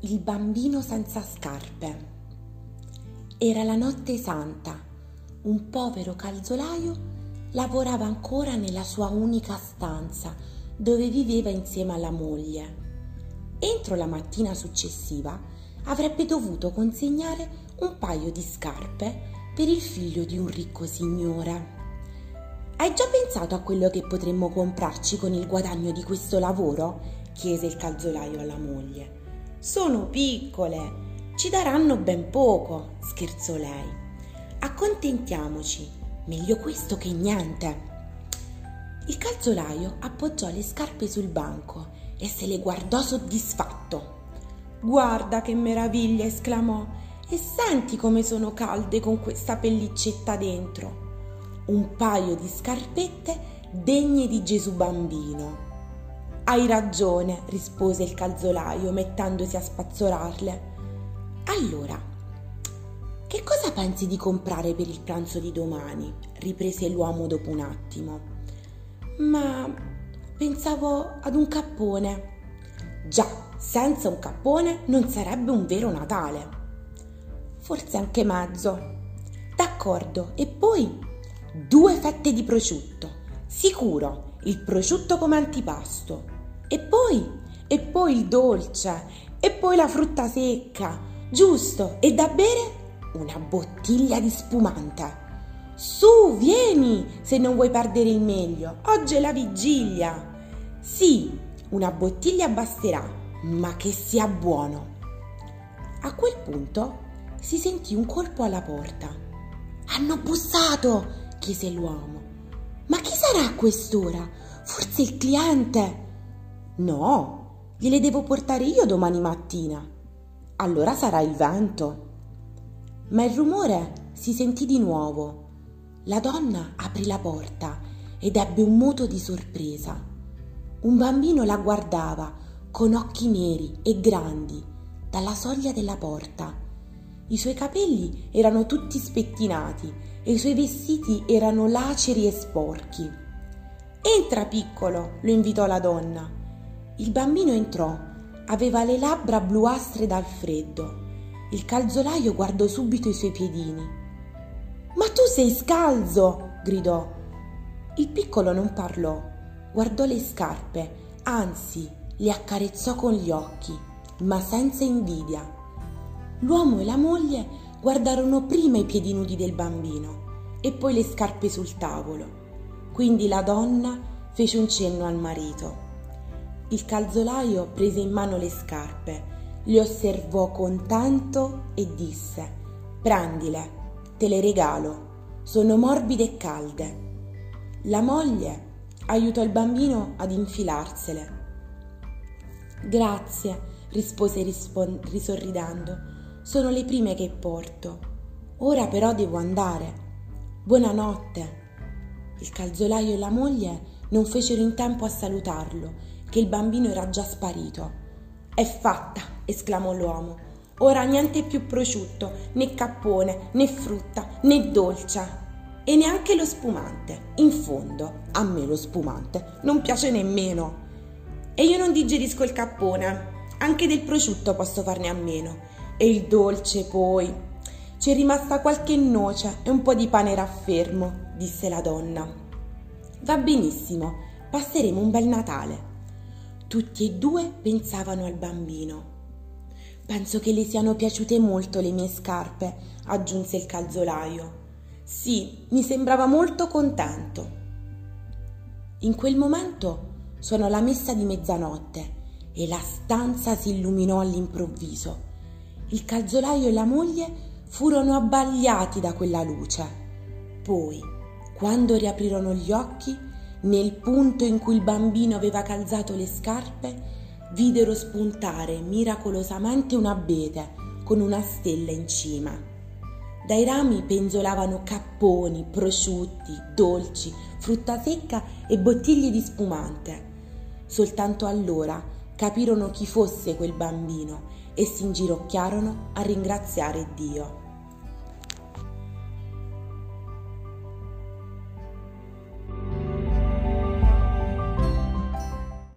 Il bambino senza scarpe. Era la notte santa. Un povero calzolaio lavorava ancora nella sua unica stanza dove viveva insieme alla moglie. Entro la mattina successiva avrebbe dovuto consegnare un paio di scarpe per il figlio di un ricco signore. «Hai già pensato a quello che potremmo comprarci con il guadagno di questo lavoro?» chiese il calzolaio alla moglie. «Sono piccole, ci daranno ben poco», scherzò lei. «Accontentiamoci, meglio questo che niente». Il calzolaio appoggiò le scarpe sul banco e se le guardò soddisfatto. «Guarda che meraviglia!» esclamò. «E senti come sono calde con questa pellicetta dentro!» Un paio di scarpette degne di Gesù bambino. «Hai ragione», rispose il calzolaio mettendosi a spazzolarle. «Allora, che cosa pensi di comprare per il pranzo di domani?» riprese l'uomo dopo un attimo. «Ma pensavo ad un cappone». «Già, senza un cappone non sarebbe un vero Natale». «Forse anche mezzo». «D'accordo, e poi?» «2 fette di prosciutto, sicuro, il prosciutto come antipasto, e poi il dolce, e poi la frutta secca, giusto, e da bere una bottiglia di spumante. Su, vieni, se non vuoi perdere il meglio, oggi è la vigilia». «Sì, una bottiglia basterà, ma che sia buono». A quel punto si sentì un colpo alla porta. «Hanno bussato!» chiese l'uomo. «Ma chi sarà a quest'ora? Forse il cliente?» «No, gliele devo portare io domani mattina». «Allora sarà il vento». Ma il rumore si sentì di nuovo. La donna aprì la porta ed ebbe un moto di sorpresa. Un bambino la guardava con occhi neri e grandi dalla soglia della porta. I suoi capelli erano tutti spettinati e i suoi vestiti erano laceri e sporchi. «Entra, piccolo», lo invitò la donna. Il bambino entrò, aveva le labbra bluastre dal freddo. Il calzolaio guardò subito i suoi piedini. «Ma tu sei scalzo!» gridò. Il piccolo non parlò, guardò le scarpe, anzi le accarezzò con gli occhi, ma senza invidia. L'uomo e la moglie guardarono prima i piedi nudi del bambino e poi le scarpe sul tavolo. Quindi la donna fece un cenno al marito. Il calzolaio prese in mano le scarpe, le osservò contento e disse: «Prendile, te le regalo, sono morbide e calde». La moglie aiutò il bambino ad infilarsele. «Grazie», rispose risorridendo. «Sono le prime che porto. Ora però devo andare. Buonanotte». Il calzolaio e la moglie non fecero in tempo a salutarlo, che il bambino era già sparito. «È fatta!» esclamò l'uomo. «Ora niente più prosciutto, né cappone, né frutta, né dolce. E neanche lo spumante. In fondo, a me lo spumante non piace nemmeno. E io non digerisco il cappone. Anche del prosciutto posso farne a meno. E il dolce poi. C'è rimasta qualche noce e un po' di pane raffermo», disse la donna. «Va benissimo, passeremo un bel Natale». Tutti e 2 pensavano al bambino. «Penso che le siano piaciute molto le mie scarpe», aggiunse il calzolaio. «Sì, mi sembrava molto contento». In quel momento suonò la messa di mezzanotte e la stanza si illuminò all'improvviso. Il calzolaio e la moglie furono abbagliati da quella luce. Poi, quando riaprirono gli occhi, nel punto in cui il bambino aveva calzato le scarpe, videro spuntare miracolosamente un abete con una stella in cima. Dai rami penzolavano capponi, prosciutti, dolci, frutta secca e bottiglie di spumante. Soltanto allora capirono chi fosse quel bambino e si inginocchiarono a ringraziare Dio.